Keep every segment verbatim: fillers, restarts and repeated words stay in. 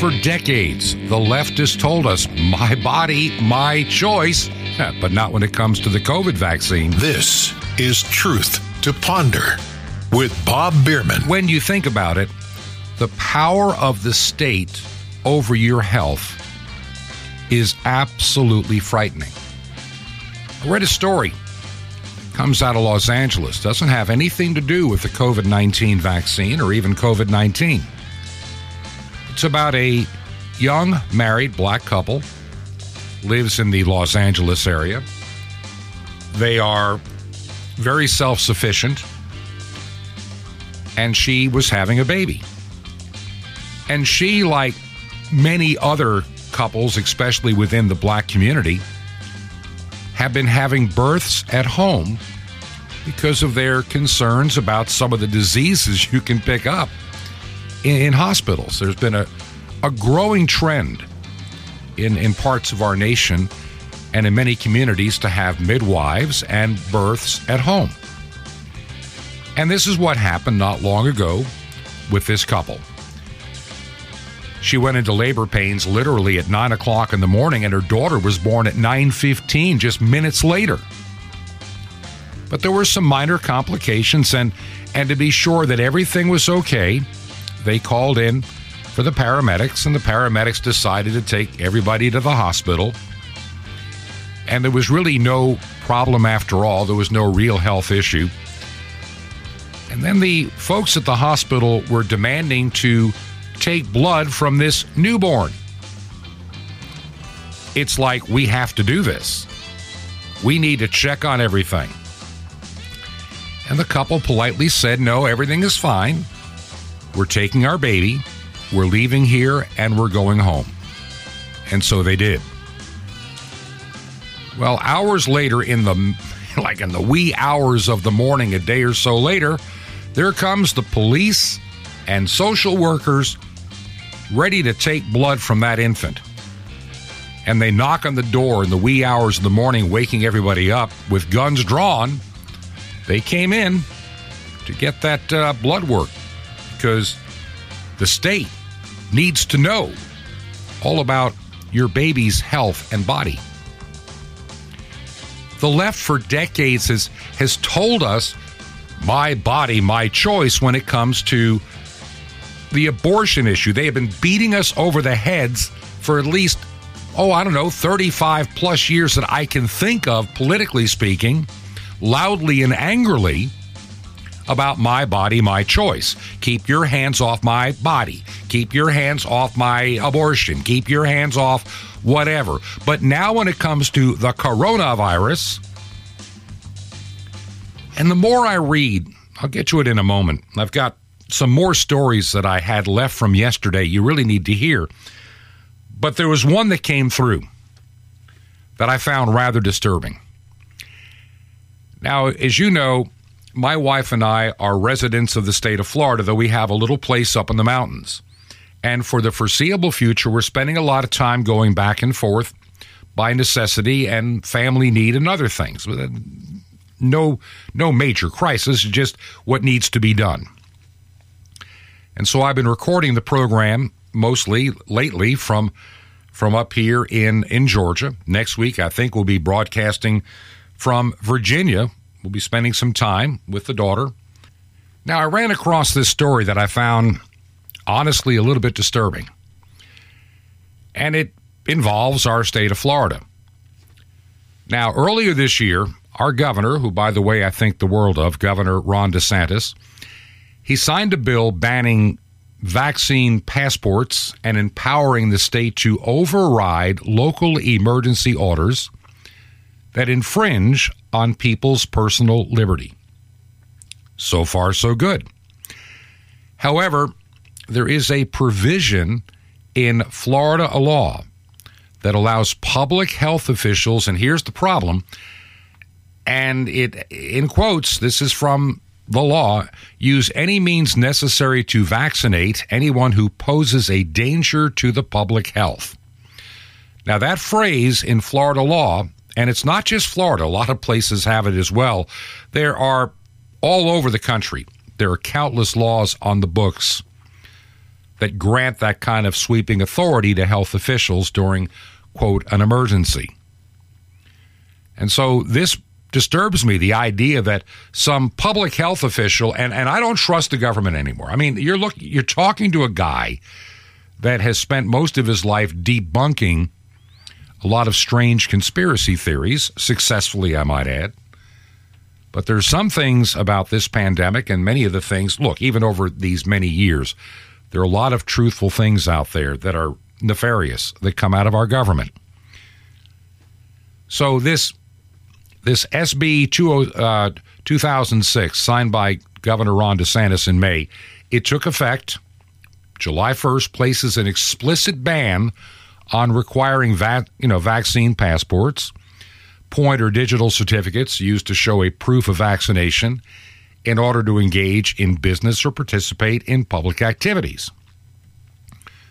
For decades, the left has told us, my body, my choice, but not when it comes to the COVID vaccine. This is Truth to Ponder with Bob Biermann. When you think about it, the power of the state over your health is absolutely frightening. I read a story. Comes out of Los Angeles, doesn't have anything to do with the COVID nineteen vaccine or even COVID nineteen. It's about a young married black couple, lives in the Los Angeles area. They are very self-sufficient, and she was having a baby. And she, like many other couples, especially within the black community, have been having births at home because of their concerns about some of the diseases you can pick up in, in hospitals. There's been a, a growing trend in, in parts of our nation and in many communities to have midwives and births at home. And this is what happened not long ago with this couple. She went into labor pains literally at nine o'clock in the morning, and her daughter was born at nine fifteen, just minutes later. But there were some minor complications, and, and to be sure that everything was okay, they called in for the paramedics, and the paramedics decided to take everybody to the hospital. And there was really no problem after all. There was no real health issue. And then the folks at the hospital were demanding to take blood from this newborn. It's like, we have to do this. We need to check on everything. And the couple politely said, no, everything is fine. We're taking our baby. We're leaving here and we're going home. And so they did. Well, hours later, in the like in the wee hours of the morning, a day or so later, there comes the police and social workers ready to take blood from that infant. And they knock on the door in the wee hours of the morning, waking everybody up with guns drawn. They came in to get that uh, blood work because the state needs to know all about your baby's health and body. The left for decades has, has told us, my body, my choice, when it comes to the abortion issue. They have been beating us over the heads for at least, oh, I don't know, thirty-five plus years that I can think of, politically speaking, loudly and angrily about my body, my choice. Keep your hands off my body. Keep your hands off my abortion. Keep your hands off whatever. But now when it comes to the coronavirus, and the more I read, I'll get to it in a moment. I've got some more stories that I had left from yesterday you really need to hear. But there was one that came through that I found rather disturbing. Now, as you know, my wife and I are residents of the state of Florida, though we have a little place up in the mountains. And for the foreseeable future, we're spending a lot of time going back and forth by necessity and family need and other things. No, no major crisis, just what needs to be done. And so I've been recording the program mostly lately from from up here in, in Georgia. Next week, I think we'll be broadcasting from Virginia. We'll be spending some time with the daughter. Now, I ran across this story that I found, honestly, a little bit disturbing. And it involves our state of Florida. Now, earlier this year, our governor, who, by the way, I think the world of, Governor Ron DeSantis, he signed a bill banning vaccine passports and empowering the state to override local emergency orders that infringe on people's personal liberty. So far, so good. However, there is a provision in Florida law that allows public health officials, and here's the problem, and it, in quotes, this is from the law, use any means necessary to vaccinate anyone who poses a danger to the public health. Now, that phrase in Florida law, and it's not just Florida, a lot of places have it as well. There are all over the country. There are countless laws on the books that grant that kind of sweeping authority to health officials during, quote, an emergency. And so this disturbs me, the idea that some public health official, and, and I don't trust the government anymore. I mean, you're look, you're talking to a guy that has spent most of his life debunking a lot of strange conspiracy theories, successfully, I might add. But there's some things about this pandemic and many of the things, look, even over these many years, there are a lot of truthful things out there that are nefarious, that come out of our government. So this this S B two thousand six, signed by Governor Ron DeSantis in May, it took effect. July first places an explicit ban on requiring vac, you know, vaccine passports, point or digital certificates used to show a proof of vaccination in order to engage in business or participate in public activities.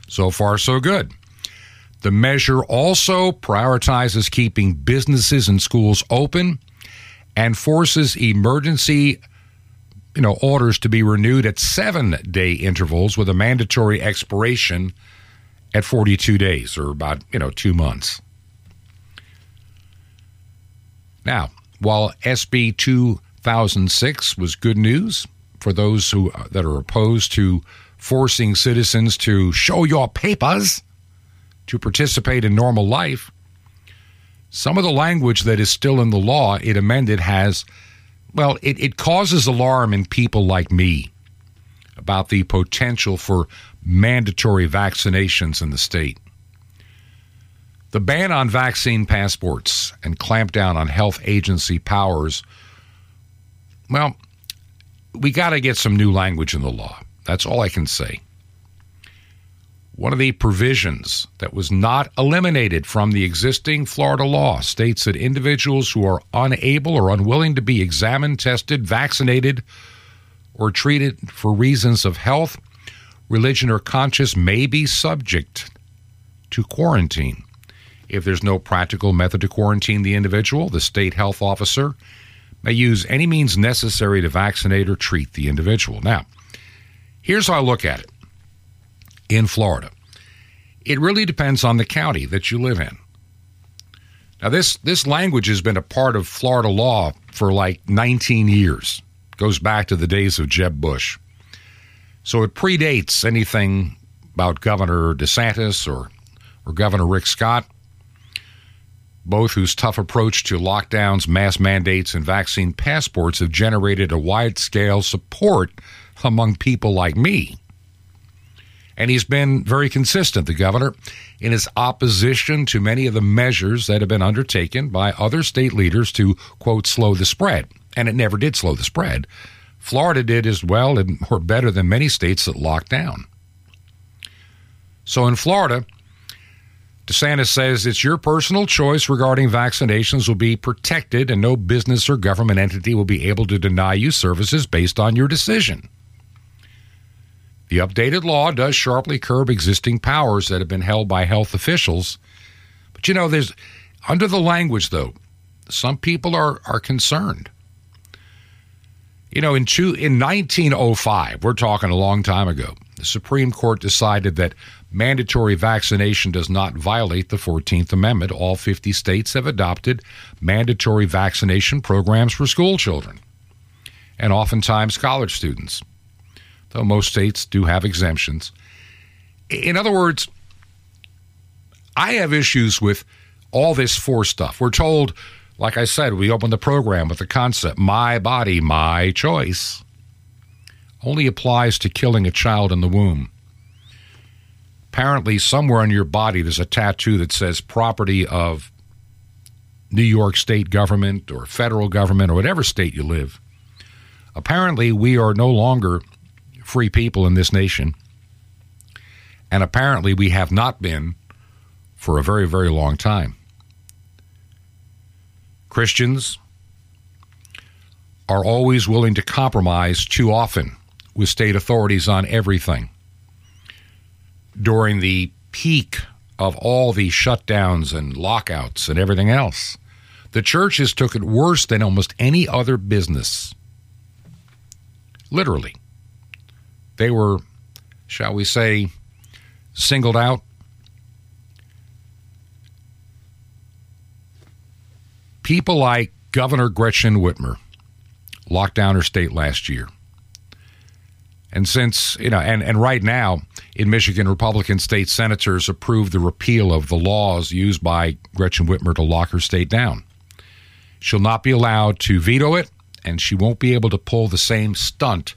So far, so good. The measure also prioritizes keeping businesses and schools open and forces emergency, you know, orders to be renewed at seven-day intervals with a mandatory expiration at forty-two days, or about, you know, two months. Now, while S B two thousand six was good news for those who that are opposed to forcing citizens to show your papers to participate in normal life, some of the language that is still in the law it amended has, well, it, it causes alarm in people like me about the potential for mandatory vaccinations in the state. The ban on vaccine passports and clampdown on health agency powers, well, we got to get some new language in the law. That's all I can say. One of the provisions that was not eliminated from the existing Florida law states that individuals who are unable or unwilling to be examined, tested, vaccinated, or treated for reasons of health, religion, or conscience may be subject to quarantine. If there's no practical method to quarantine the individual, the state health officer may use any means necessary to vaccinate or treat the individual. Now, here's how I look at it in Florida. It really depends on the county that you live in. Now, this, this language has been a part of Florida law for like nineteen years. It goes back to the days of Jeb Bush. So it predates anything about Governor DeSantis or, or Governor Rick Scott, both whose tough approach to lockdowns, mask mandates, and vaccine passports have generated a wide-scale support among people like me. And he's been very consistent, the governor, in his opposition to many of the measures that have been undertaken by other state leaders to, quote, slow the spread. And it never did slow the spread. Florida did as well, or better than many states that locked down. So in Florida, DeSantis says it's your personal choice regarding vaccinations will be protected and no business or government entity will be able to deny you services based on your decision. The updated law does sharply curb existing powers that have been held by health officials. But, you know, there's under the language, though, some people are, are concerned. You know, in, two, in nineteen oh five, we're talking a long time ago, the Supreme Court decided that mandatory vaccination does not violate the fourteenth Amendment. All fifty states have adopted mandatory vaccination programs for school children and oftentimes college students, though most states do have exemptions. In other words, I have issues with all this force stuff. We're told, like I said, we opened the program with the concept, my body, my choice, only applies to killing a child in the womb. Apparently, somewhere on your body, there's a tattoo that says property of New York state government or federal government or whatever state you live. Apparently, we are no longer free people in this nation. And apparently, we have not been for a very, very long time. Christians are always willing to compromise too often with state authorities on everything. During the peak of all the shutdowns and lockouts and everything else, the churches took it worse than almost any other business. Literally. They were shall we say, singled out. People like Governor Gretchen Whitmer locked down her state last year. And since, you know, and, and right now in Michigan, Republican state senators approved the repeal of the laws used by Gretchen Whitmer to lock her state down. She'll not be allowed to veto it, and she won't be able to pull the same stunt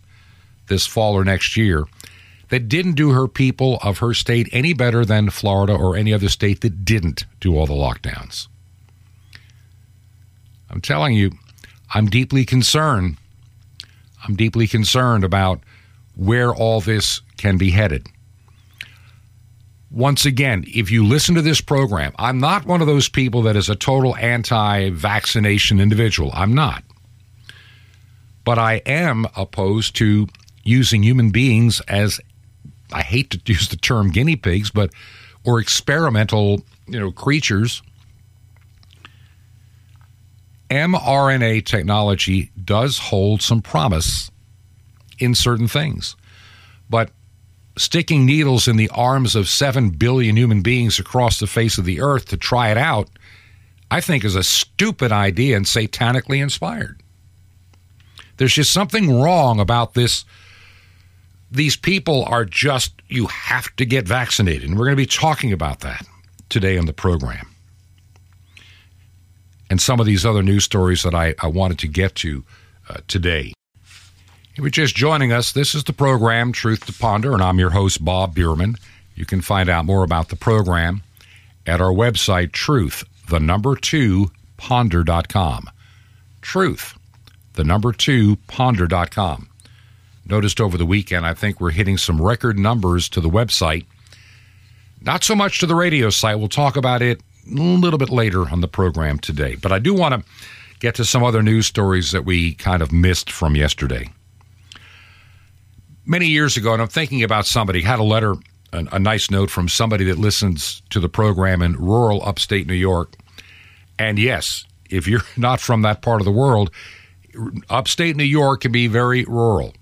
this fall or next year that didn't do her people of her state any better than Florida or any other state that didn't do all the lockdowns. I'm telling you, I'm deeply concerned. I'm deeply concerned about where all this can be headed. Once again, if you listen to this program, I'm not one of those people that is a total anti-vaccination individual. I'm not. But I am opposed to using human beings as, I hate to use the term guinea pigs, but, or experimental, you know, creatures. M R N A technology does hold some promise in certain things. But sticking needles in the arms of seven billion human beings across the face of the earth to try it out, I think is a stupid idea and satanically inspired. There's just something wrong about this. These people are just, you have to get vaccinated. And we're going to be talking about that today on the program. And some of these other news stories that I, I wanted to get to uh, today. If you're just joining us, this is the program Truth to Ponder, and I'm your host, Bob Biermann. You can find out more about the program at our website, truth, the number two, ponder dot com. Truth, the number two, ponder dot com. Noticed over the weekend, I think we're hitting some record numbers to the website. Not so much to the radio site. We'll talk about it a little bit later on the program today. But I do want to get to some other news stories that we kind of missed from yesterday. Many years ago, and I'm thinking about somebody, had a letter, an, a nice note from somebody that listens to the program in rural upstate New York. And yes, if you're not from that part of the world, upstate New York can be very rural.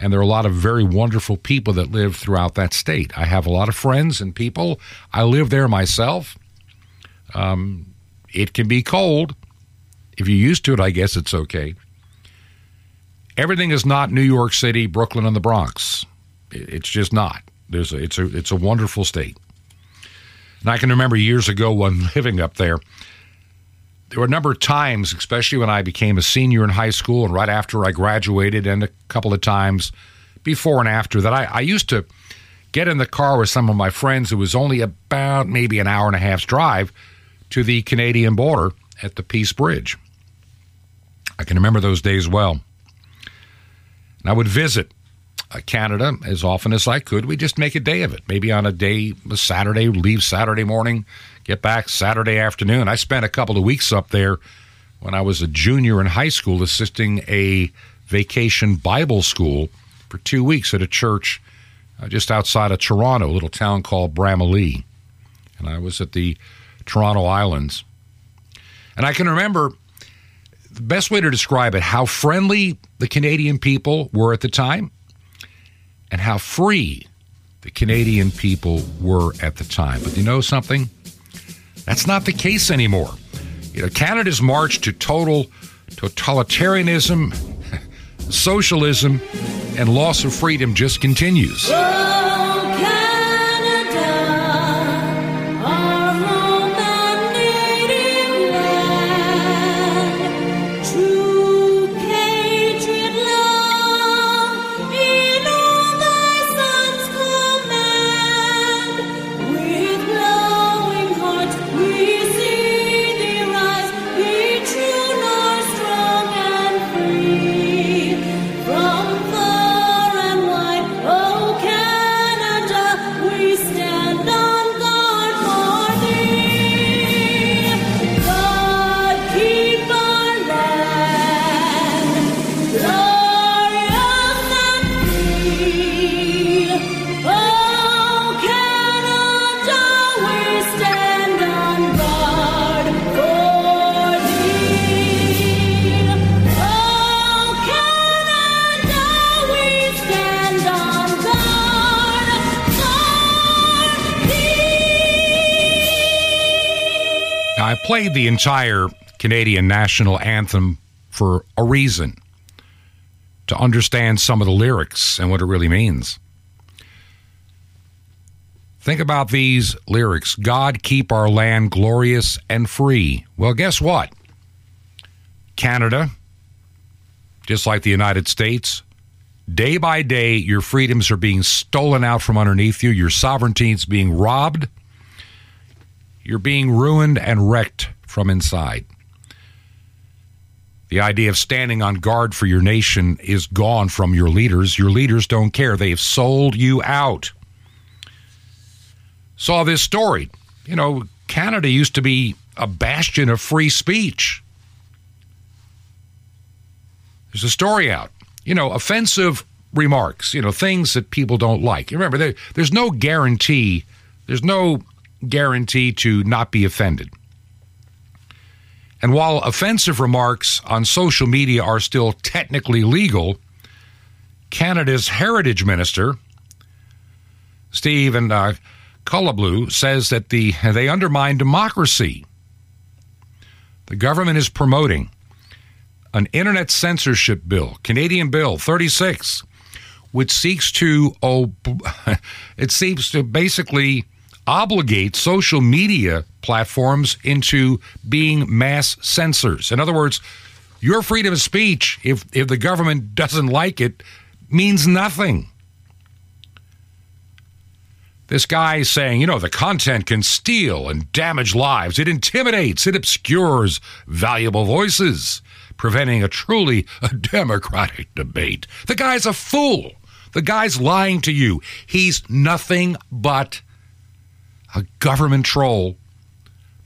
And there are a lot of very wonderful people that live throughout that state. I have a lot of friends and people. I live there myself. Um, it can be cold. If you're used to it, I guess it's okay. Everything is not New York City, Brooklyn, and the Bronx. It's just not. There's a, it's a it's a wonderful state. And I can remember years ago when living up there, there were a number of times, especially when I became a senior in high school and right after I graduated, and a couple of times before and after that, I, I used to get in the car with some of my friends. It was only about maybe an hour and a half's drive to the Canadian border at the Peace Bridge. I can remember those days well. And I would visit Canada as often as I could. We'd just make a day of it. Maybe on a day, a Saturday, leave Saturday morning, get back Saturday afternoon. I spent a couple of weeks up there when I was a junior in high school assisting a vacation Bible school for two weeks at a church just outside of Toronto, a little town called Bramley. And I was at the Toronto Islands. And I can remember the best way to describe it, how friendly the Canadian people were at the time and how free the Canadian people were at the time. But you know something? That's not the case anymore. You know, Canada's march to total totalitarianism, socialism, and loss of freedom just continues. Oh, Canada, our home and native land, true patriot love in all thy sons command. With glowing hearts we see thee rise, be true nor strong and free. From far and wide, oh, Canada. I played the entire Canadian national anthem for a reason, to understand some of the lyrics and what it really means. Think about these lyrics. God keep our land glorious and free. Well, guess what? Canada, just like the United States, day by day, your freedoms are being stolen out from underneath you. Your sovereignty is being robbed. You're being ruined and wrecked from inside. The idea of standing on guard for your nation is gone from your leaders. Your leaders don't care. They have sold you out. Saw this story. You know, Canada used to be a bastion of free speech. There's a story out. You know, offensive remarks, you know, things that people don't like. Remember, there, there's no guarantee, there's no guarantee to not be offended. And while offensive remarks on social media are still technically legal, Canada's Heritage Minister, Stephen uh, Cullebleu, says that the they undermine democracy. The government is promoting an internet censorship bill, Canadian Bill thirty-six, which seeks to ob- it seeks to basically obligate social media platforms into being mass censors. In other words, your freedom of speech, if if the government doesn't like it, means nothing. This guy is saying, you know, the content can steal and damage lives. It intimidates, it obscures valuable voices, preventing a truly a democratic debate. The guy's a fool. The guy's lying to you. He's nothing but a government troll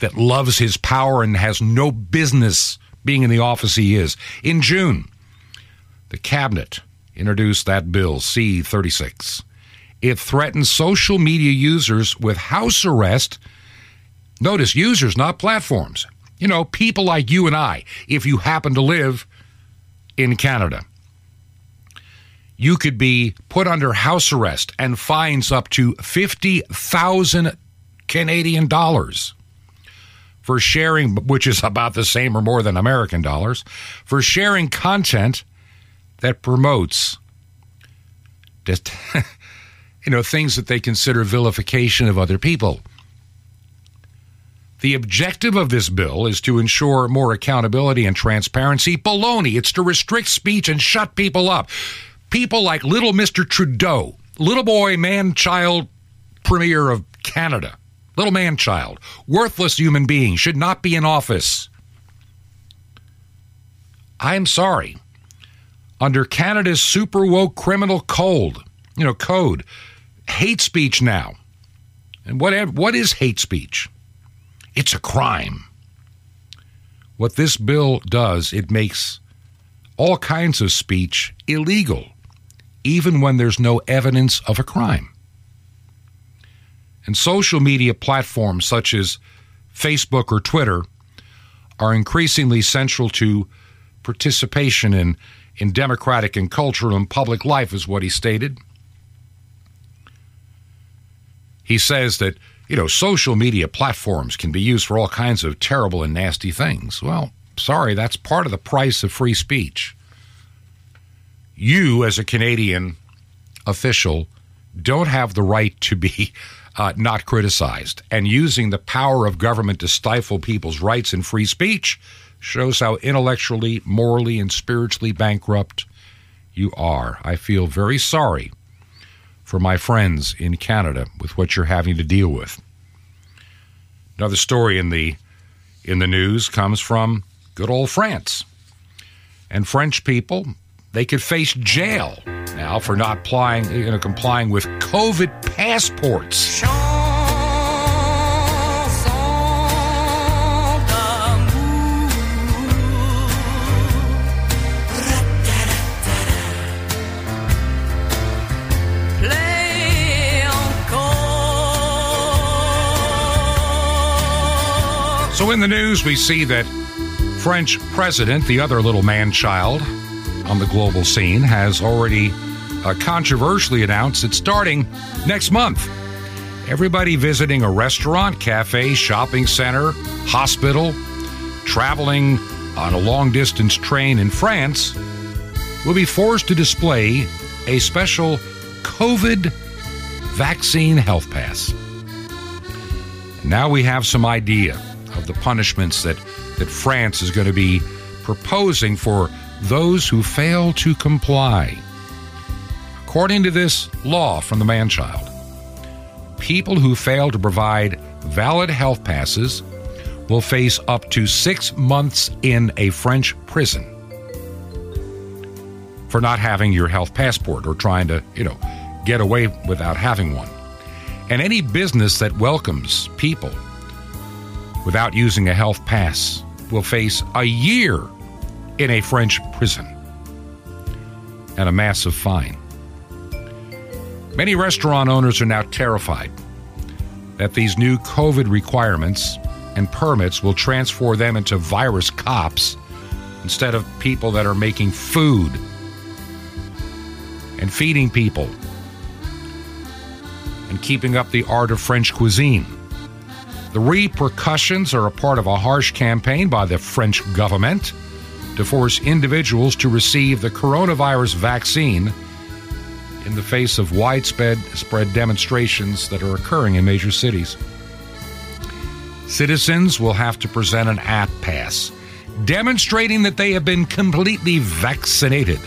that loves his power and has no business being in the office he is. In June, the cabinet introduced that bill, C thirty-six. It threatens social media users with house arrest. Notice users, not platforms. You know, people like you and I, if you happen to live in Canada, you could be put under house arrest and fines up to fifty thousand Canadian dollars for sharing, which is about the same or more than American dollars, for sharing content that promotes just, you know, things that they consider vilification of other people. The objective of this bill is to ensure more accountability and transparency. Baloney. It's to restrict speech and shut people up. People like little Mister Trudeau, little boy, man, child, premier of Canada, little man, child, worthless human being, should not be in office. I'm sorry. Under Canada's super woke criminal code, you know, code, hate speech now. And what, what is hate speech? It's a crime. What this bill does, it makes all kinds of speech illegal, even when there's no evidence of a crime. And social media platforms such as Facebook or Twitter are increasingly central to participation in, in democratic and cultural and public life, is what he stated. He says that, you know, social media platforms can be used for all kinds of terrible and nasty things. Well, sorry, that's part of the price of free speech. You, as a Canadian official, don't have the right to be uh, not criticized. And using the power of government to stifle people's rights in free speech shows how intellectually, morally, and spiritually bankrupt you are. I feel very sorry for my friends in Canada with what you're having to deal with. Another story in the in the news comes from good old France. And French people, they could face jail now for not applying, you know, complying with COVID passports. So in the news, we see that French president, the other little man-child on the global scene, has already uh, controversially announced that starting next month, Everybody visiting a restaurant, cafe, shopping center, hospital, traveling on a long-distance train in France will be forced to display a special COVID vaccine health pass. And now we have some idea of the punishments that, that France is going to be proposing for those who fail to comply. According to this law from the man-child, people who fail to provide valid health passes will face up to six months in a French prison for not having your health passport or trying to, you know, get away without having one. And any business that welcomes people without using a health pass will face a year in a French prison and a massive fine. Many restaurant owners are now terrified that these new COVID requirements and permits will transform them into virus cops instead of people that are making food and feeding people and keeping up the art of French cuisine. The repercussions are a part of a harsh campaign by the French government to force individuals to receive the coronavirus vaccine in the face of widespread spread demonstrations that are occurring in major cities. Citizens will have to present an app pass demonstrating that they have been completely vaccinated,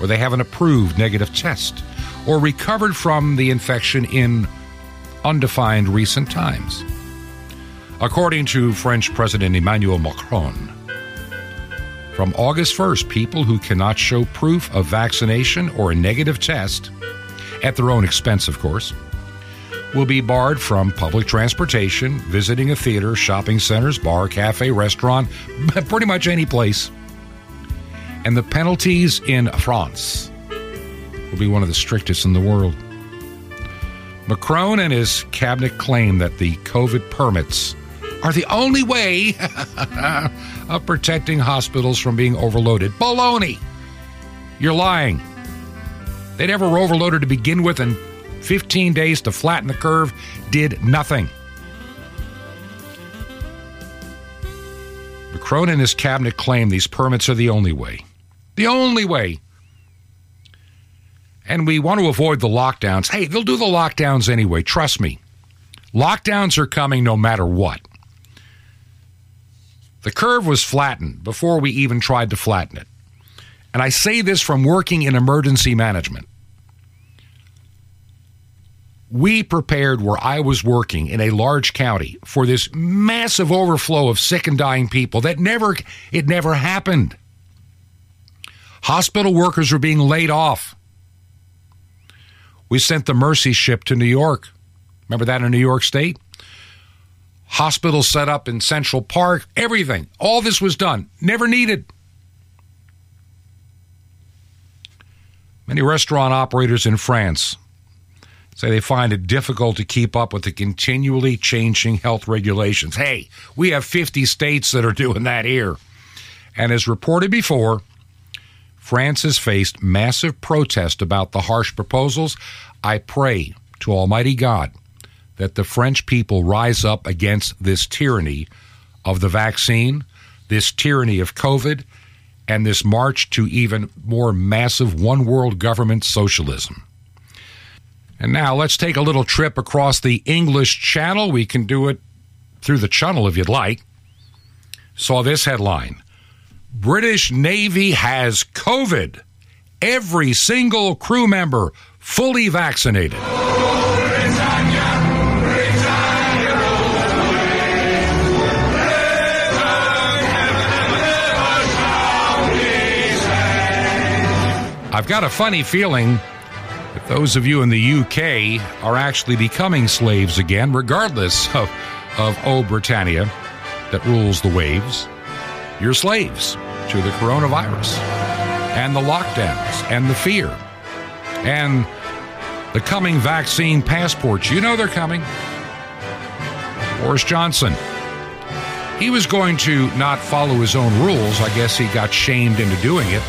or they have an approved negative test, or recovered from the infection in undefined recent times. According to French President Emmanuel Macron, from August first, people who cannot show proof of vaccination or a negative test, at their own expense, of course, will be barred from public transportation, visiting a theater, shopping centers, bar, cafe, restaurant, pretty much any place. And the penalties in France will be one of the strictest in the world. Macron and his cabinet claim that the COVID permits are the only way of protecting hospitals from being overloaded. Baloney! You're lying. They never were overloaded to begin with, and fifteen days to flatten the curve did nothing. Macron and his cabinet claim these permits are the only way. The only way. And we want to avoid the lockdowns. Hey, they'll do the lockdowns anyway. Trust me. Lockdowns are coming no matter what. The curve was flattened before we even tried to flatten it. And I say this from working in emergency management. We prepared where I was working in a large county for this massive overflow of sick and dying people that never, it never happened. Hospital workers were being laid off. We sent the Mercy ship to New York. Remember that in New York State? Hospitals set up in Central Park, everything. All this was done, never needed. Many restaurant operators in France say they find it difficult to keep up with the continually changing health regulations. Hey, we have fifty states that are doing that here. And as reported before, France has faced massive protest about the harsh proposals. I pray to Almighty God that the French people rise up against this tyranny of the vaccine, this tyranny of COVID, and this march to even more massive one-world government socialism. And now let's take a little trip across the English Channel. We can do it through the channel if you'd like. Saw this headline. British Navy has COVID. Every single crew member fully vaccinated. I've got a funny feeling that those of you in the U K are actually becoming slaves again, regardless of, of O Britannia that rules the waves. You're slaves to the coronavirus and the lockdowns and the fear and the coming vaccine passports. You know they're coming. Boris Johnson, he was going to not follow his own rules. I guess he got shamed into doing it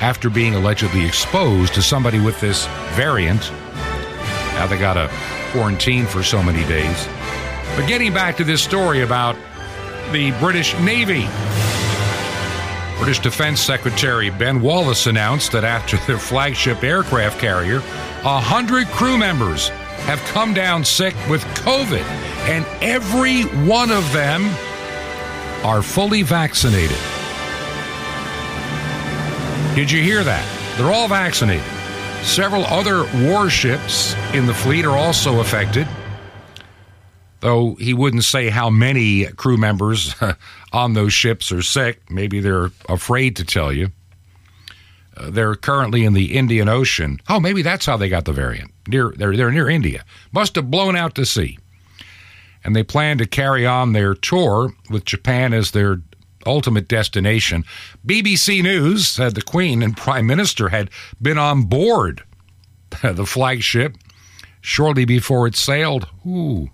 after being allegedly exposed to somebody with this variant. Now they got a quarantined for so many days. But getting back to this story about the British Navy. British Defense Secretary Ben Wallace announced that after their flagship aircraft carrier, one hundred crew members have come down sick with COVID, and every one of them are fully vaccinated. Did you hear that? They're all vaccinated. Several other warships in the fleet are also affected, though he wouldn't say how many crew members on those ships are sick. Maybe they're afraid to tell you. Uh, they're currently in the Indian Ocean. Oh, maybe that's how they got the variant. Near, they're, they're near India. Must have blown out to sea. And they plan to carry on their tour with Japan as their ultimate destination. B B C News said the Queen and Prime Minister had been on board the flagship shortly before it sailed. Ooh.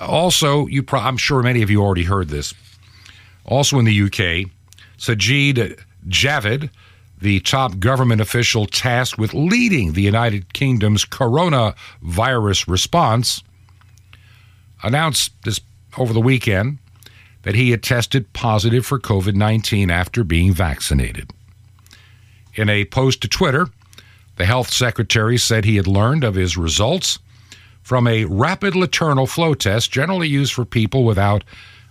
Also, you pro- I'm sure many of you already heard this. Also in the U K, Sajid Javid, the top government official tasked with leading the United Kingdom's coronavirus response, announced this over the weekend that he had tested positive for COVID nineteen after being vaccinated. In a post to Twitter, the health secretary said he had learned of his results from a rapid lateral flow test generally used for people without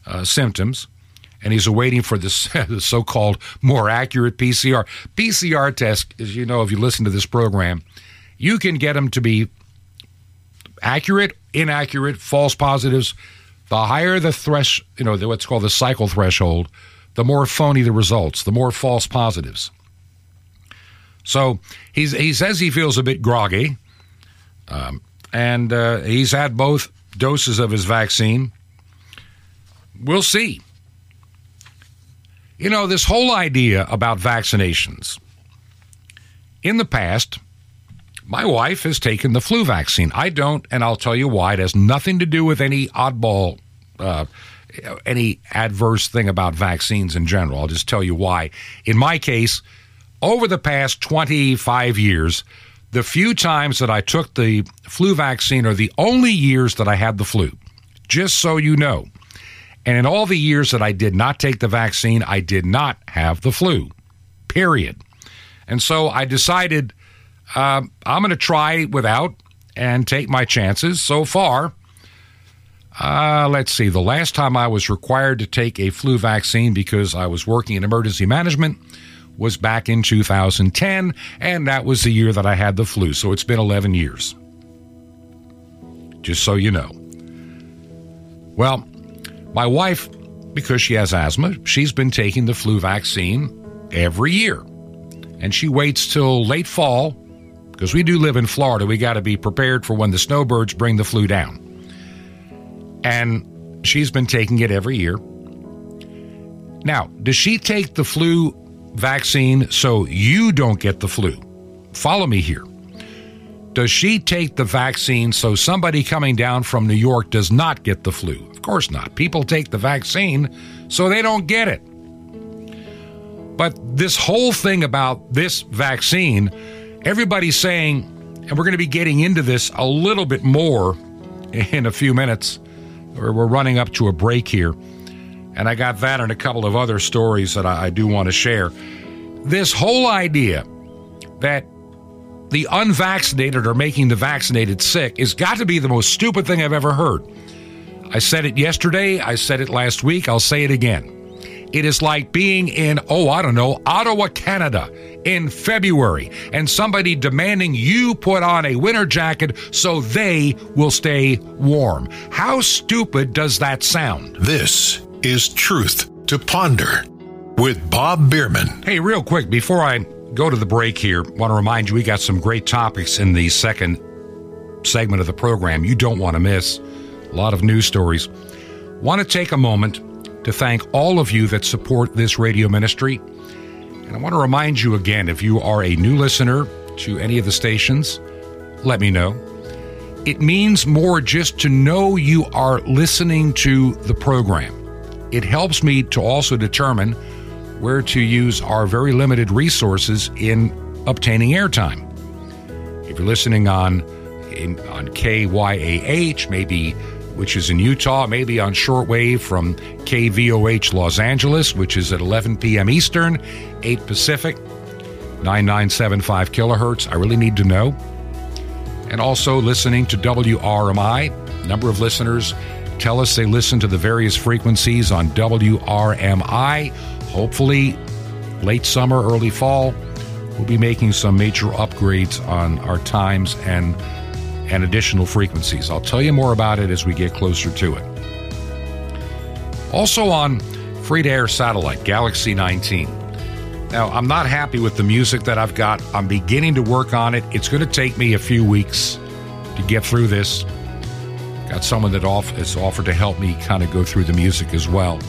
uh, symptoms, and he's awaiting for this, the so-called more accurate P C R. P C R test, as you know, if you listen to this program, you can get them to be accurate, inaccurate, false positives. The higher the thresh, you know, what's called the cycle threshold, the more phony the results, the more false positives. So he's, he says he feels a bit groggy, um, and uh, he's had both doses of his vaccine. We'll see. You know, this whole idea about vaccinations. In the past, my wife has taken the flu vaccine. I don't, and I'll tell you why. It has nothing to do with any oddball, uh, any adverse thing about vaccines in general. I'll just tell you why. In my case, over the past twenty-five years, the few times that I took the flu vaccine are the only years that I had the flu, just so you know. And in all the years that I did not take the vaccine, I did not have the flu, period. And so I decided uh, I'm going to try without and take my chances. So far, uh, let's see, the last time I was required to take a flu vaccine because I was working in emergency management was back in two thousand ten, and that was the year that I had the flu. So it's been eleven years, just so you know. Well, my wife, because she has asthma, she's been taking the flu vaccine every year, and she waits till late fall, because we do live in Florida. We got to be prepared for when the snowbirds bring the flu down. And she's been taking it every year. Now, does she take the flu vaccine so you don't get the flu? Follow me here. Does she take the vaccine so somebody coming down from New York does not get the flu? Of course not. People take the vaccine so they don't get it. But this whole thing about this vaccine, everybody's saying, and we're going to be getting into this a little bit more in a few minutes. We're running up to a break here. And I got that and a couple of other stories that I do want to share. This whole idea that the unvaccinated are making the vaccinated sick has got to be the most stupid thing I've ever heard. I said it yesterday. I said it last week. I'll say it again. It is like being in, oh, I don't know, Ottawa, Canada in February, and somebody demanding you put on a winter jacket so they will stay warm. How stupid does that sound? This is Truth to Ponder with Bob Biermann. Hey, real quick, before I go to the break here, I want to remind you we got some great topics in the second segment of the program you don't want to miss. A lot of news stories. Want to take a moment to thank all of you that support this radio ministry. And I want to remind you again, if you are a new listener to any of the stations, let me know. It means more just to know you are listening to the program. It helps me to also determine where to use our very limited resources in obtaining airtime. If you're listening on in, on K Y A H, maybe, which is in Utah, maybe on shortwave from K V O H Los Angeles, which is at eleven p.m. Eastern, eight Pacific, nine nine seven five kilohertz. I really need to know. And also listening to W R M I. A number of listeners tell us they listen to the various frequencies on W R M I. Hopefully, late summer, early fall, we'll be making some major upgrades on our times and and additional frequencies. I'll tell you more about it as we get closer to it. Also on free-to-air satellite, Galaxy nineteen. Now, I'm not happy with the music that I've got. I'm beginning to work on it. It's going to take me a few weeks to get through this. Got someone that off, has offered to help me kind of go through the music as well.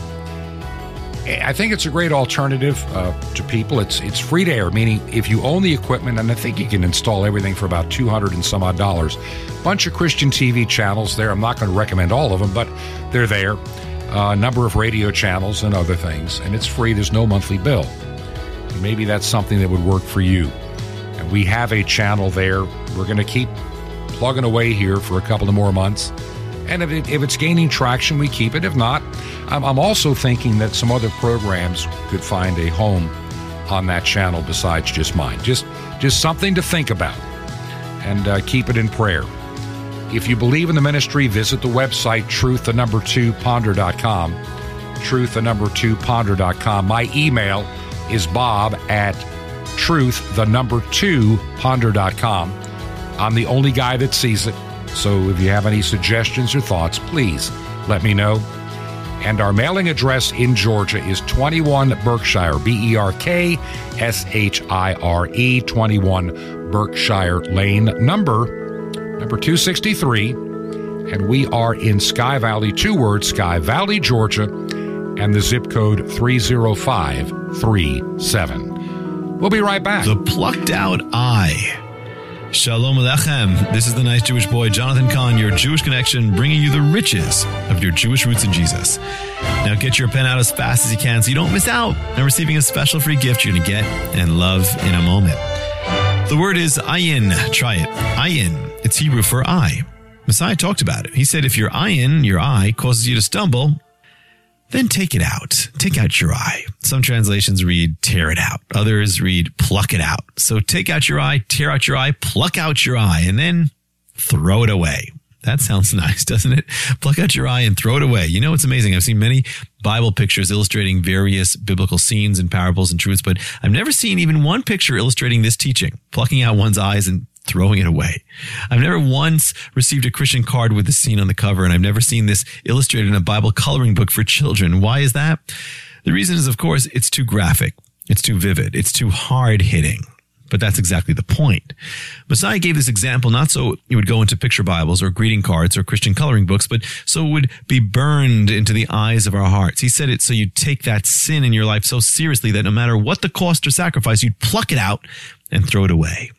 I think it's a great alternative uh, to people. It's it's free to air, meaning if you own the equipment, and I think you can install everything for about two hundred dollars and some odd dollars. Bunch of Christian T V channels there. I'm not going to recommend all of them, but they're there. A uh, number of radio channels and other things, and it's free. There's no monthly bill. And maybe that's something that would work for you. And we have a channel there. We're going to keep plugging away here for a couple of more months. And if, it, if it's gaining traction, we keep it. If not, I'm, I'm also thinking that some other programs could find a home on that channel besides just mine. Just, just something to think about, and uh, keep it in prayer. If you believe in the ministry, visit the website, truth two ponder dot com. truth two ponder dot com. My email is bob at truth two ponder dot com. I'm the only guy that sees it. So if you have any suggestions or thoughts, please let me know. And our mailing address in Georgia is twenty-one Berkshire, B E R K S H I R E, twenty-one Berkshire Lane, number, number two sixty-three. And we are in Sky Valley, two words, Sky Valley, Georgia, and the zip code three oh five three seven. We'll be right back. The plucked out eye. Shalom Aleichem. This is the nice Jewish boy, Jonathan Cahn, your Jewish connection, bringing you the riches of your Jewish roots in Jesus. Now get your pen out as fast as you can so you don't miss out on receiving a special free gift you're going to get and love in a moment. The word is ayin. Try it. Ayin. It's Hebrew for eye. Messiah talked about it. He said if your ayin, your eye, causes you to stumble, then take it out. Take out your eye. Some translations read, tear it out. Others read, pluck it out. So take out your eye, tear out your eye, pluck out your eye, and then throw it away. That sounds nice, doesn't it? Pluck out your eye and throw it away. You know, it's amazing. I've seen many Bible pictures illustrating various biblical scenes and parables and truths, but I've never seen even one picture illustrating this teaching, plucking out one's eyes and throwing it away. I've never once received a Christian card with the scene on the cover, and I've never seen this illustrated in a Bible coloring book for children. Why is that? The reason is, of course, it's too graphic. It's too vivid. It's too hard-hitting. But that's exactly the point. Messiah gave this example not so it would go into picture Bibles or greeting cards or Christian coloring books, but so it would be burned into the eyes of our hearts. He said it so you'd take that sin in your life so seriously that no matter what the cost or sacrifice, you'd pluck it out and throw it away.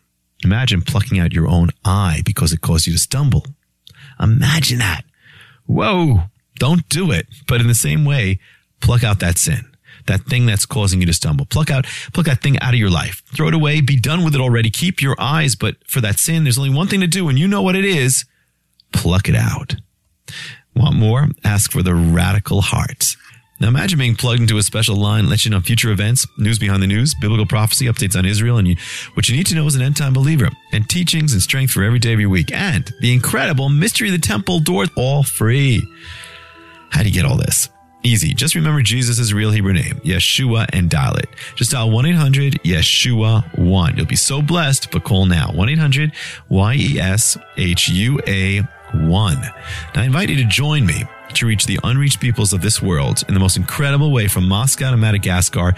Imagine plucking out your own eye because it caused you to stumble. Imagine that. Whoa, don't do it. But in the same way, pluck out that sin, that thing that's causing you to stumble. Pluck out, pluck that thing out of your life. Throw it away. Be done with it already. Keep your eyes. But for that sin, there's only one thing to do, and you know what it is. Pluck it out. Want more? Ask for the radical heart. Now imagine being plugged into a special line, let you know future events, news behind the news, biblical prophecy, updates on Israel, and you, what you need to know as an end-time believer, and teachings and strength for every day of your week, and the incredible mystery of the temple door, all free. How do you get all this? Easy. Just remember Jesus' real Hebrew name, Yeshua, and dial it. Just dial one eight hundred Yeshua one. You'll be so blessed, but call now. one eight hundred Y E S H U A one. Now I invite you to join me to reach the unreached peoples of this world in the most incredible way, from Moscow to Madagascar,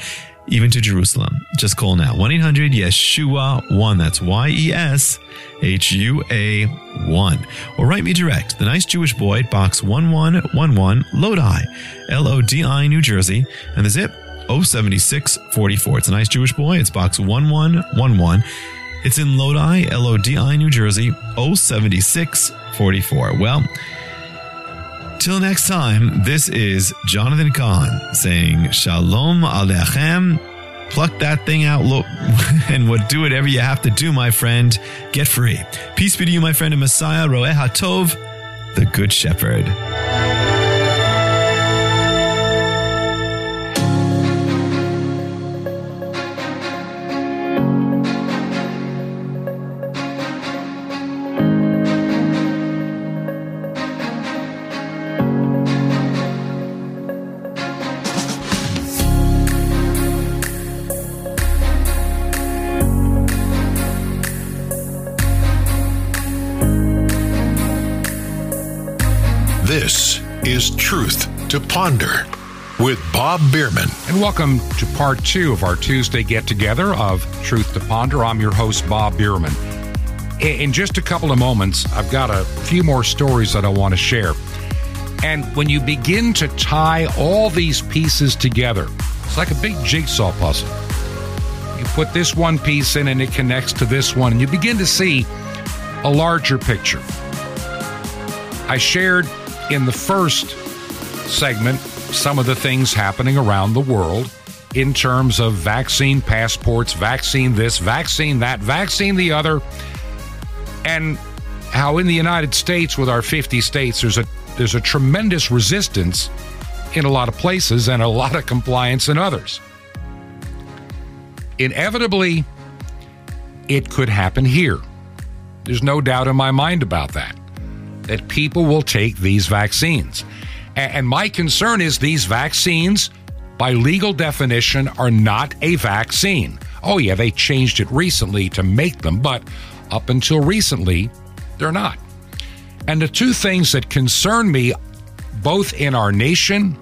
even to Jerusalem. Just call now. one eight hundred Yeshua one. That's Y E S H U A one. Or write me direct. The Nice Jewish Boy, Box one one one one, Lodi, L O D I, New Jersey. And the zip, oh seven six four four. It's a Nice Jewish Boy. It's Box one one one one. It's in Lodi, L O D I, New Jersey, oh seven six four four. Well, till next time, this is Jonathan Cahn saying Shalom Aleichem, pluck that thing out lo- and would do whatever you have to do, my friend. Get free. Peace be to you, my friend, and Messiah, Roeh HaTov, the Good Shepherd. Is Truth to Ponder with Bob Biermann. And welcome to part two of our Tuesday get-together of Truth to Ponder. I'm your host, Bob Biermann. In just a couple of moments, I've got a few more stories that I want to share. And when you begin to tie all these pieces together, it's like a big jigsaw puzzle. You put this one piece in and it connects to this one, and you begin to see a larger picture. I shared in the first segment some of the things happening around the world in terms of vaccine passports, vaccine this, vaccine that, vaccine the other, and how in the United States with our fifty states, there's a there's a tremendous resistance in a lot of places and a lot of compliance in others. Inevitably, it could happen here. There's no doubt in my mind about that. That people will take these vaccines. And my concern is these vaccines, by legal definition, are not a vaccine. Oh yeah, they changed it recently to make them, but up until recently, they're not. And the two things that concern me, both in our nation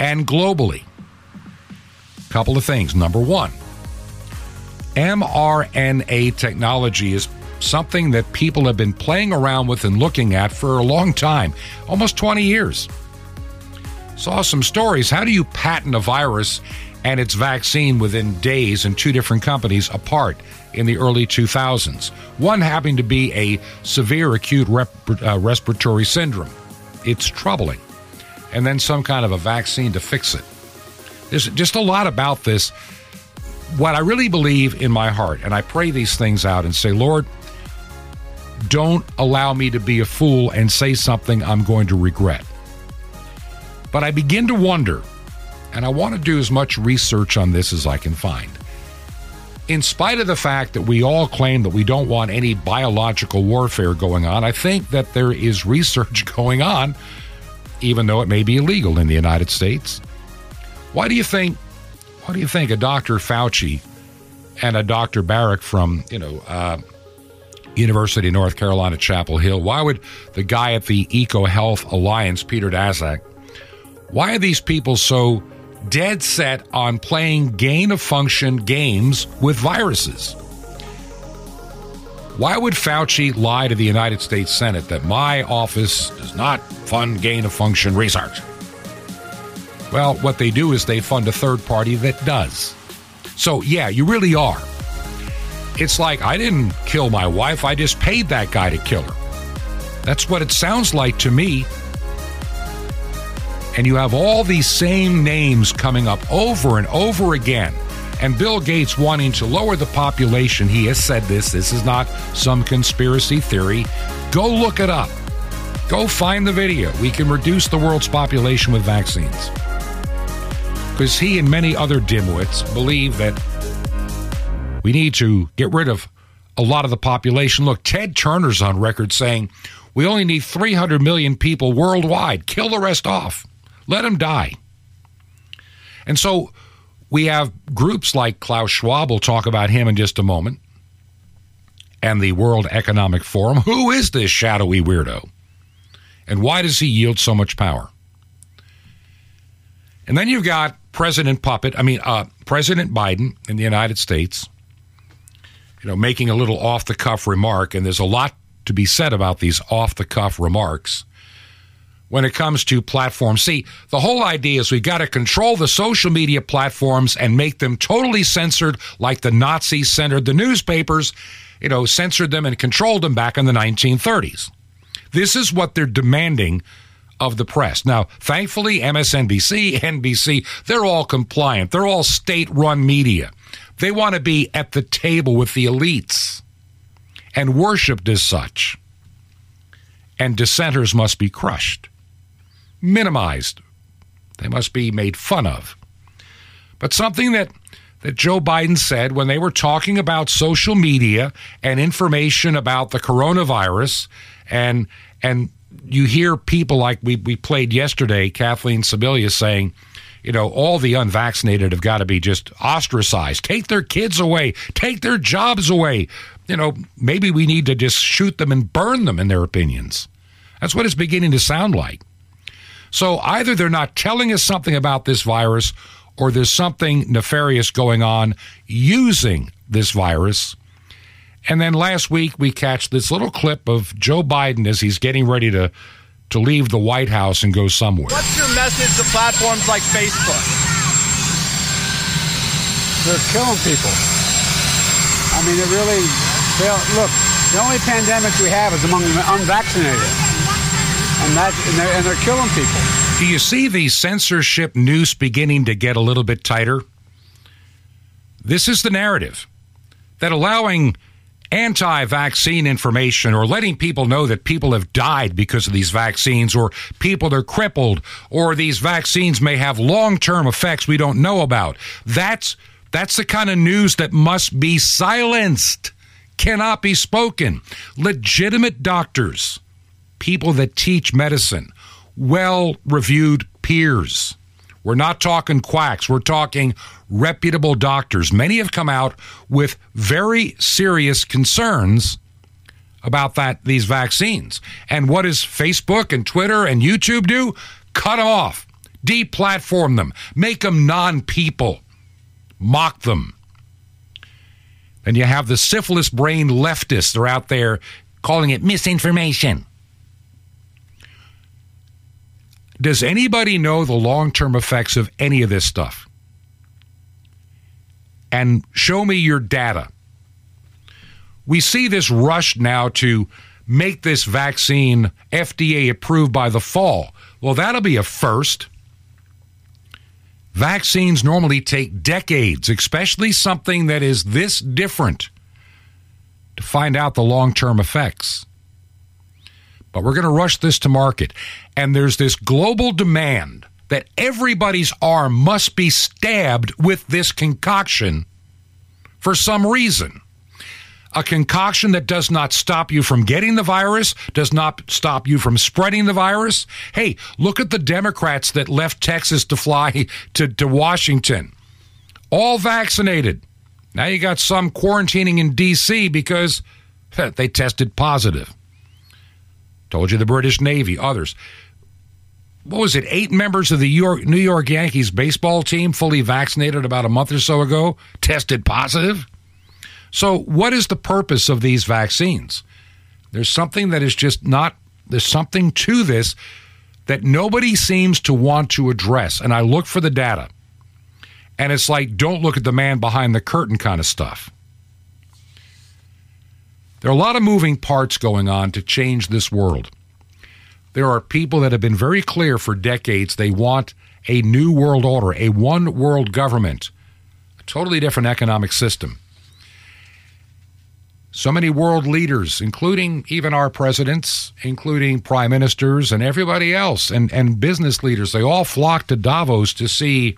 and globally, a couple of things. Number one, mRNA technology is something that people have been playing around with and looking at for a long time, almost twenty years. Saw some stories. How do you patent a virus and its vaccine within days in two different companies apart in the early two thousands? One happened to be a severe acute rep- uh, respiratory syndrome. It's troubling. And then some kind of a vaccine to fix it. There's just a lot about this. What I really believe in my heart, and I pray these things out and say, Lord, don't allow me to be a fool and say something I'm going to regret. But I begin to wonder, and I want to do as much research on this as I can find. In spite of the fact that we all claim that we don't want any biological warfare going on, I think that there is research going on, even though it may be illegal in the United States. Why do you think, why do you think a Doctor Fauci and a Doctor Barrick from, you know, uh, University of North Carolina, Chapel Hill. Why would the guy at the EcoHealth Alliance, Peter Daszak, why are these people so dead set on playing gain-of-function games with viruses? Why would Fauci lie to the United States Senate that my office does not fund gain-of-function research? Well, what they do is they fund a third party that does. So, yeah, you really are. It's like, I didn't kill my wife, I just paid that guy to kill her. That's what it sounds like to me. And you have all these same names coming up over and over again. And Bill Gates wanting to lower the population, he has said this, this is not some conspiracy theory. Go look it up. Go find the video. We can reduce the world's population with vaccines. Because he and many other dimwits believe that we need to get rid of a lot of the population. Look, Ted Turner's on record saying we only need three hundred million people worldwide. Kill the rest off. Let them die. And so we have groups like Klaus Schwab, we'll talk about him in just a moment, and the World Economic Forum. Who is this shadowy weirdo? And why does he yield so much power? And then you've got President Puppet, I mean, uh, President Biden in the United States, you know, making a little off-the-cuff remark, and there's a lot to be said about these off-the-cuff remarks when it comes to platforms. See, the whole idea is we've got to control the social media platforms and make them totally censored like the Nazis censored the newspapers, you know, censored them and controlled them back in the nineteen thirties. This is what they're demanding of the press. Now, thankfully, M S N B C, N B C, they're all compliant. They're all state-run media. They want to be at the table with the elites and worshipped as such. And dissenters must be crushed, minimized. They must be made fun of. But something that, that Joe Biden said when they were talking about social media and information about the coronavirus, and and you hear people like we, we played yesterday, Kathleen Sebelius saying, you know, all the unvaccinated have got to be just ostracized. Take their kids away. Take their jobs away. You know, maybe we need to just shoot them and burn them in their opinions. That's what it's beginning to sound like. So either they're not telling us something about this virus, or there's something nefarious going on using this virus. And then last week we catch this little clip of Joe Biden as he's getting ready to to leave the White House and go somewhere. What's your message to platforms like Facebook? They're killing people. I mean, it really, look, the only pandemic we have is among the unvaccinated. And, that, and, they're, and they're killing people. Do you see the censorship noose beginning to get a little bit tighter? This is the narrative that allowing anti-vaccine information, or letting people know that people have died because of these vaccines, or people are crippled, or these vaccines may have long-term effects we don't know about. That's that's the kind of news that must be silenced, cannot be spoken. Legitimate doctors, people that teach medicine, well-reviewed peers. We're not talking quacks. We're talking reputable doctors. Many have come out with very serious concerns about that these vaccines. And what does Facebook and Twitter and YouTube do? Cut them off. Deplatform them. Make them non-people. Mock them. Then you have the syphilis-brained leftists. They're out there calling it misinformation. Does anybody know the long-term effects of any of this stuff? And show me your data. We see this rush now to make this vaccine F D A approved by the fall. Well, that'll be a first. Vaccines normally take decades, especially something that is this different, to find out the long-term effects. But we're going to rush this to market. And there's this global demand that everybody's arm must be stabbed with this concoction for some reason. A concoction that does not stop you from getting the virus, does not stop you from spreading the virus. Hey, look at the Democrats that left Texas to fly to, to Washington. All vaccinated. Now you got some quarantining in D C because they tested positive. Told you the British Navy, others. What was it? Eight members of the York, New York Yankees baseball team, fully vaccinated about a month or so ago, tested positive. So what is the purpose of these vaccines? There's something that is just not, there's something to this that nobody seems to want to address. And I look for the data. And it's like, don't look at the man behind the curtain kind of stuff. There are a lot of moving parts going on to change this world. There are people that have been very clear for decades they want a new world order, a one-world government, a totally different economic system. So many world leaders, including even our presidents, including prime ministers and everybody else, and, and business leaders, they all flock to Davos to see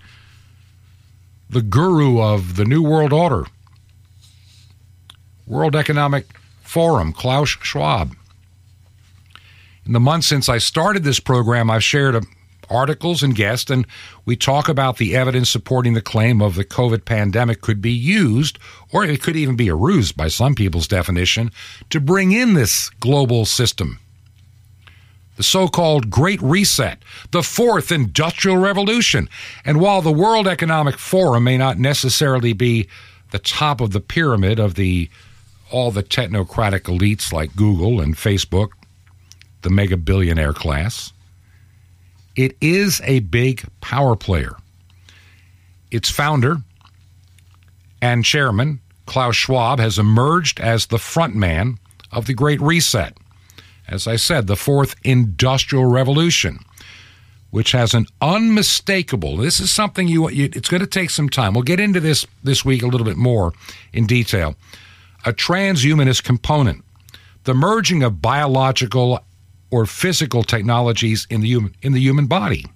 the guru of the new world order, World Economic Forum, Klaus Schwab. In the months since I started this program, I've shared articles and guests, and we talk about the evidence supporting the claim of the COVID pandemic could be used, or it could even be a ruse by some people's definition, to bring in this global system. The so-called Great Reset, the Fourth Industrial Revolution. And while the World Economic Forum may not necessarily be the top of the pyramid of the all the technocratic elites like Google and Facebook, the mega billionaire class, it is a big power player. Its founder and chairman, Klaus Schwab, has emerged as the front man of the Great Reset. As I said, the Fourth Industrial Revolution. which has an unmistakable, this is something you, you it's going to take some time. We'll get into this this week a little bit more in detail. A transhumanist component, the merging of biological or physical technologies in the human, in the human body.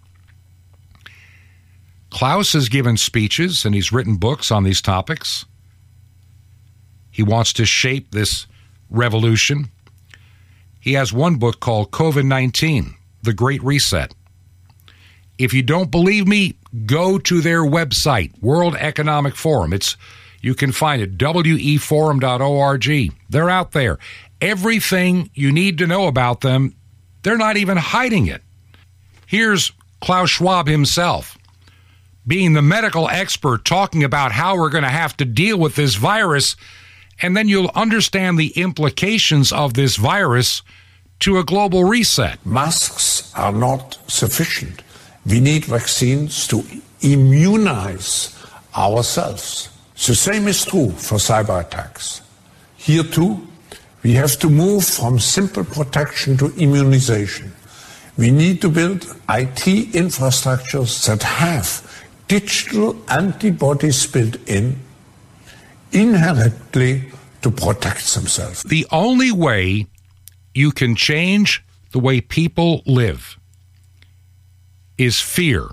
Klaus has given speeches and he's written books on these topics. He wants to shape this revolution. He has one book called COVID nineteen, The Great Reset. If you don't believe me, go to their website, World Economic Forum. It's you can find it, W E forum dot org. They're out there. Everything you need to know about them, they're not even hiding it. Here's Klaus Schwab himself, being the medical expert, talking about how we're going to have to deal with this virus, and then you'll understand the implications of this virus to a global reset. Masks are not sufficient. We need vaccines to immunize ourselves. The same is true for cyber attacks. Here too, we have to move from simple protection to immunization. We need to build I T infrastructures that have digital antibodies built in inherently to protect themselves. The only way you can change the way people live is fear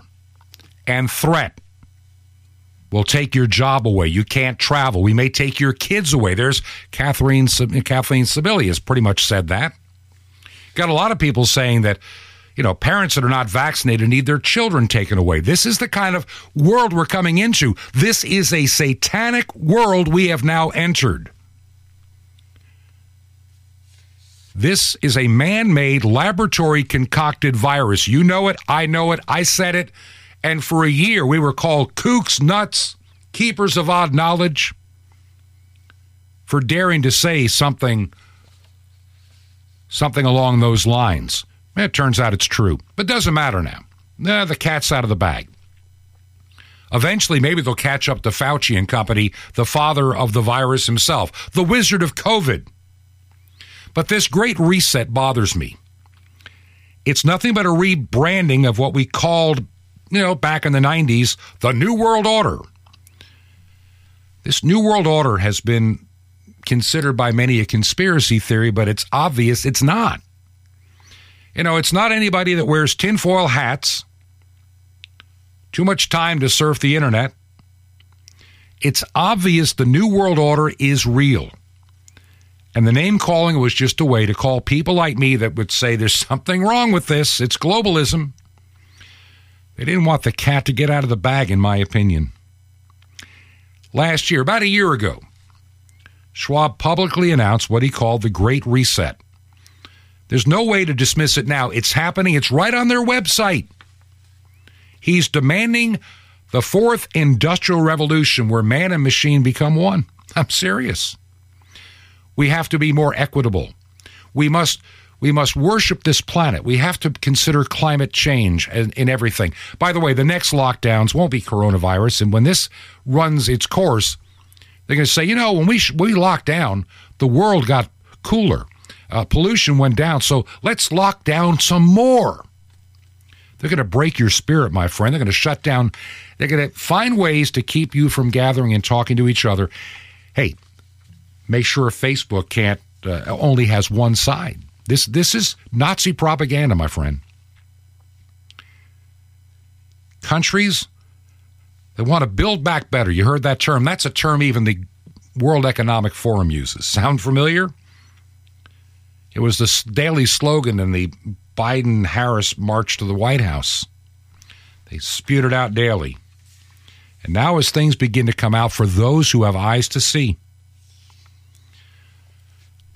and threat. We'll take your job away. You can't travel. We may take your kids away. There's Kathleen, Kathleen Sebelius pretty much said that. Got a lot of people saying that, you know, parents that are not vaccinated need their children taken away. This is the kind of world we're coming into. This is a satanic world we have now entered. This is a man-made, laboratory-concocted virus. You know it. I know it. I said it. And for a year, we were called kooks, nuts, keepers of odd knowledge for daring to say something, something along those lines. It turns out it's true, but doesn't matter now. Eh, the cat's out of the bag. Eventually, maybe they'll catch up to Fauci and company, the father of the virus himself, the wizard of COVID. But this great reset bothers me. It's nothing but a rebranding of what we called, you know, back in the nineties, the New World Order. This New World Order has been considered by many a conspiracy theory, but it's obvious it's not. You know, it's not anybody that wears tinfoil hats, too much time to surf the internet. It's obvious the New World Order is real. And the name calling was just a way to call people like me that would say there's something wrong with this. It's globalism. They didn't want the cat to get out of the bag, in my opinion. Last year, about a year ago, Schwab publicly announced what he called the Great Reset. There's no way to dismiss it now. It's happening. It's right on their website. He's demanding the fourth industrial revolution where man and machine become one. I'm serious. We have to be more equitable. We must... We must worship this planet. We have to consider climate change in, in everything. By the way, the next lockdowns won't be coronavirus. And when this runs its course, they're going to say, you know, when we sh- we locked down, the world got cooler. Uh, pollution went down. So let's lock down some more. They're going to break your spirit, my friend. They're going to shut down. They're going to find ways to keep you from gathering and talking to each other. Hey, make sure Facebook can't uh, only has one side. This this is Nazi propaganda, my friend. Countries that want to build back better. You heard that term. That's a term even the World Economic Forum uses. Sound familiar? It was the daily slogan in the Biden-Harris march to the White House. They spewed it out daily. And now as things begin to come out for those who have eyes to see,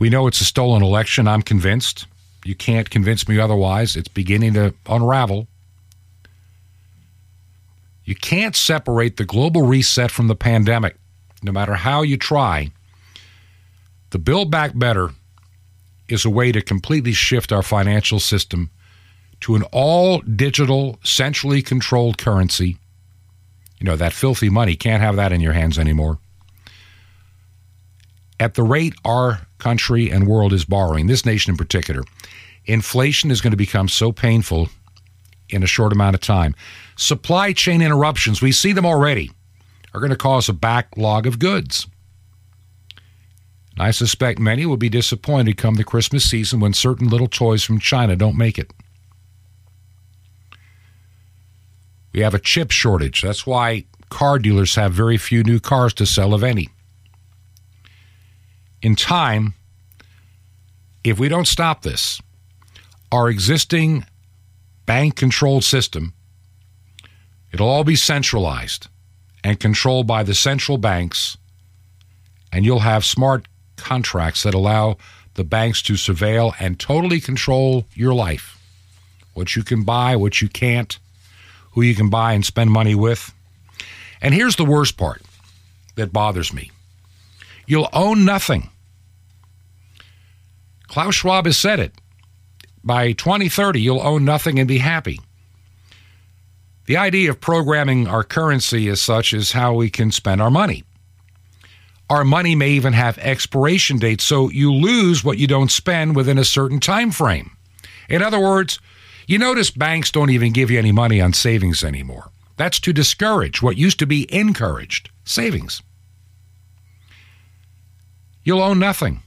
we know it's a stolen election, I'm convinced. You can't convince me otherwise. It's beginning to unravel. You can't separate the global reset from the pandemic, no matter how you try. The Build Back Better is a way to completely shift our financial system to an all-digital, centrally controlled currency. You know, that filthy money, can't have that in your hands anymore. At the rate our country and world is borrowing, this nation in particular, inflation is going to become so painful, in a short amount of time. Supply chain interruptions, we see them already, are going to cause a backlog of goods. And I suspect many will be disappointed come the Christmas season when certain little toys from China don't make it. We have a chip shortage. That's why car dealers have very few new cars to sell, if any. In time, if we don't stop this, our existing bank-controlled system, it'll all be centralized and controlled by the central banks, and you'll have smart contracts that allow the banks to surveil and totally control your life. What you can buy, what you can't, who you can buy and spend money with. And here's the worst part that bothers me. You'll own nothing. Klaus Schwab has said it. By twenty thirty, you'll own nothing and be happy. The idea of programming our currency as such is how we can spend our money. Our money may even have expiration dates, so you lose what you don't spend within a certain time frame. In other words, you notice banks don't even give you any money on savings anymore. That's to discourage what used to be encouraged, savings. You'll own nothing.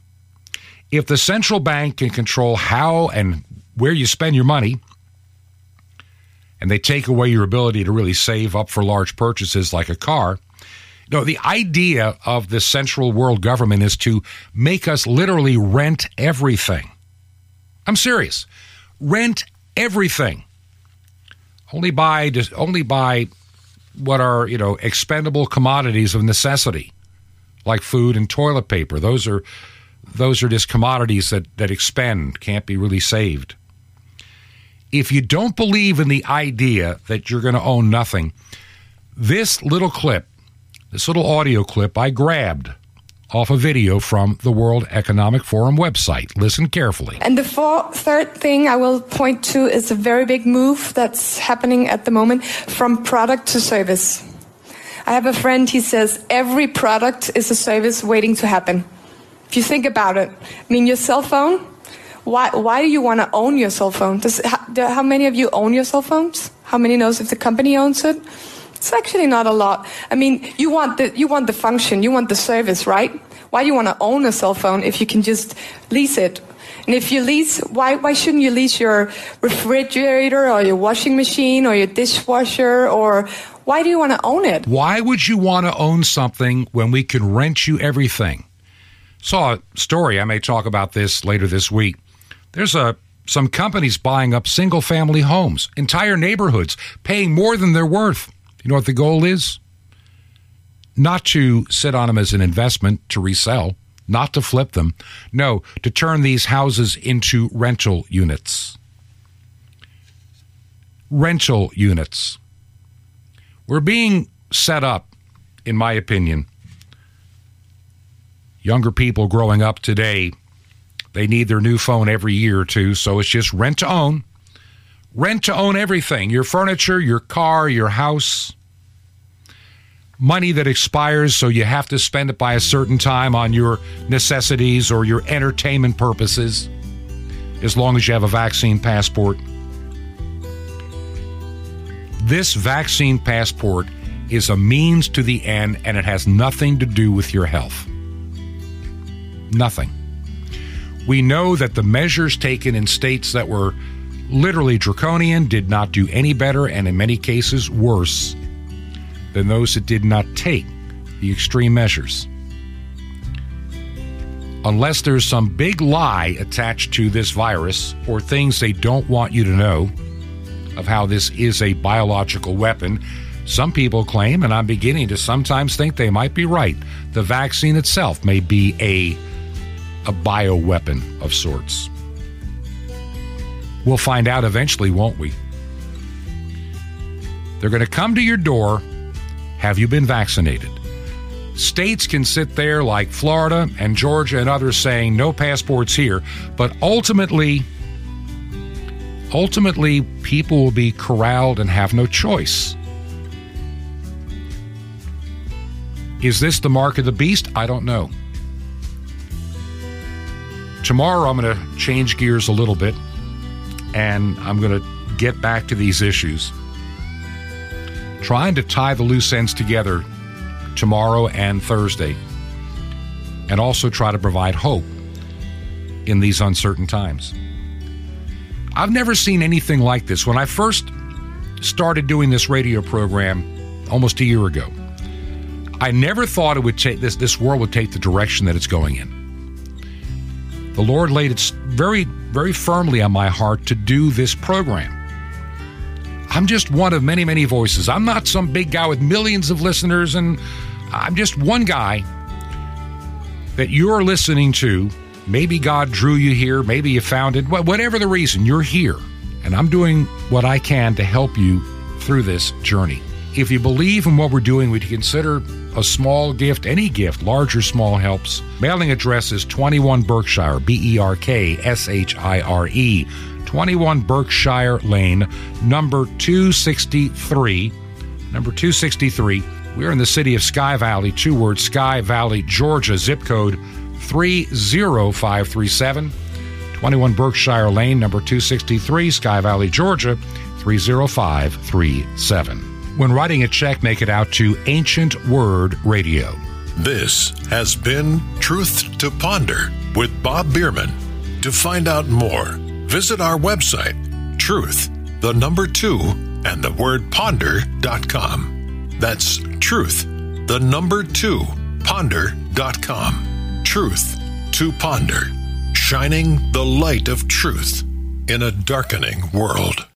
If the central bank can control how and where you spend your money, and they take away your ability to really save up for large purchases like a car, no, the idea of the central world government is to make us literally rent everything. I'm serious. Rent everything. Only buy, only buy what are, you know, expendable commodities of necessity, like food and toilet paper. Those are those are just commodities that, that expend, can't be really saved. If you don't believe in the idea that you're going to own nothing, this little clip, this little audio clip I grabbed off a video from the World Economic Forum website. Listen carefully. And the four, third thing I will point to is a very big move that's happening at the moment from product to service. I have a friend, he says, every product is a service waiting to happen. If you think about it, I mean, your cell phone, why why do you want to own your cell phone? Does, how, how many of you own your cell phones? How many knows if the company owns it? It's actually not a lot. I mean, you want the you want the function, you want the service, right? Why do you want to own a cell phone if you can just lease it? And if you lease, why why shouldn't you lease your refrigerator or your washing machine or your dishwasher? Or why do you want to own it? Why would you want to own something when we can rent you everything? Saw a story, I may talk about this later this week. There's a some companies buying up single-family homes, entire neighborhoods, paying more than they're worth. You know what the goal is? Not to sit on them as an investment to resell, not to flip them. No, to turn these houses into rental units. Rental units. We're being set up, in my opinion. Younger people growing up today, they need their new phone every year or two, so it's just rent to own. Rent to own everything, your furniture, your car, your house. Money that expires, so you have to spend it by a certain time on your necessities or your entertainment purposes, as long as you have a vaccine passport. This vaccine passport is a means to the end, and it has nothing to do with your health. Nothing. We know that the measures taken in states that were literally draconian did not do any better, and in many cases worse, than those that did not take the extreme measures. Unless there's some big lie attached to this virus or things they don't want you to know of how this is a biological weapon, some people claim, and I'm beginning to sometimes think they might be right, the vaccine itself may be a a bioweapon of sorts. We'll find out eventually, won't we? They're going to come to your door. Have you been vaccinated? States can sit there like Florida and Georgia and others saying no passports here, but ultimately, ultimately people will be corralled and have no choice. Is this the mark of the beast? I don't know. Tomorrow I'm going to change gears a little bit, and I'm going to get back to these issues, trying to tie the loose ends together tomorrow and Thursday, and also try to provide hope in these uncertain times. I've never seen anything like this. When I first started doing this radio program almost a year ago, I never thought it would take this, this world would take the direction that it's going in. The Lord laid it very, very firmly on my heart to do this program. I'm just one of many, many voices. I'm not some big guy with millions of listeners, and I'm just one guy that you're listening to. Maybe God drew you here. Maybe you found it. Whatever the reason, you're here. And I'm doing what I can to help you through this journey. If you believe in what we're doing, would you consider a small gift, any gift, large or small helps? Mailing address is twenty-one Berkshire, B E R K S H I R E, twenty-one Berkshire Lane, number two sixty-three. Number two sixty-three. We're in the city of Sky Valley, two words, Sky Valley, Georgia, zip code three zero five three seven, twenty-one Berkshire Lane, number two sixty-three, Sky Valley, Georgia, three zero five three seven. When writing a check, make it out to Ancient Word Radio. This has been Truth to Ponder with Bob Biermann. To find out more, visit our website, truth, the number two, and the word ponder dot com. That's truth, the number two, ponder dot com. Truth to Ponder, shining the light of truth in a darkening world.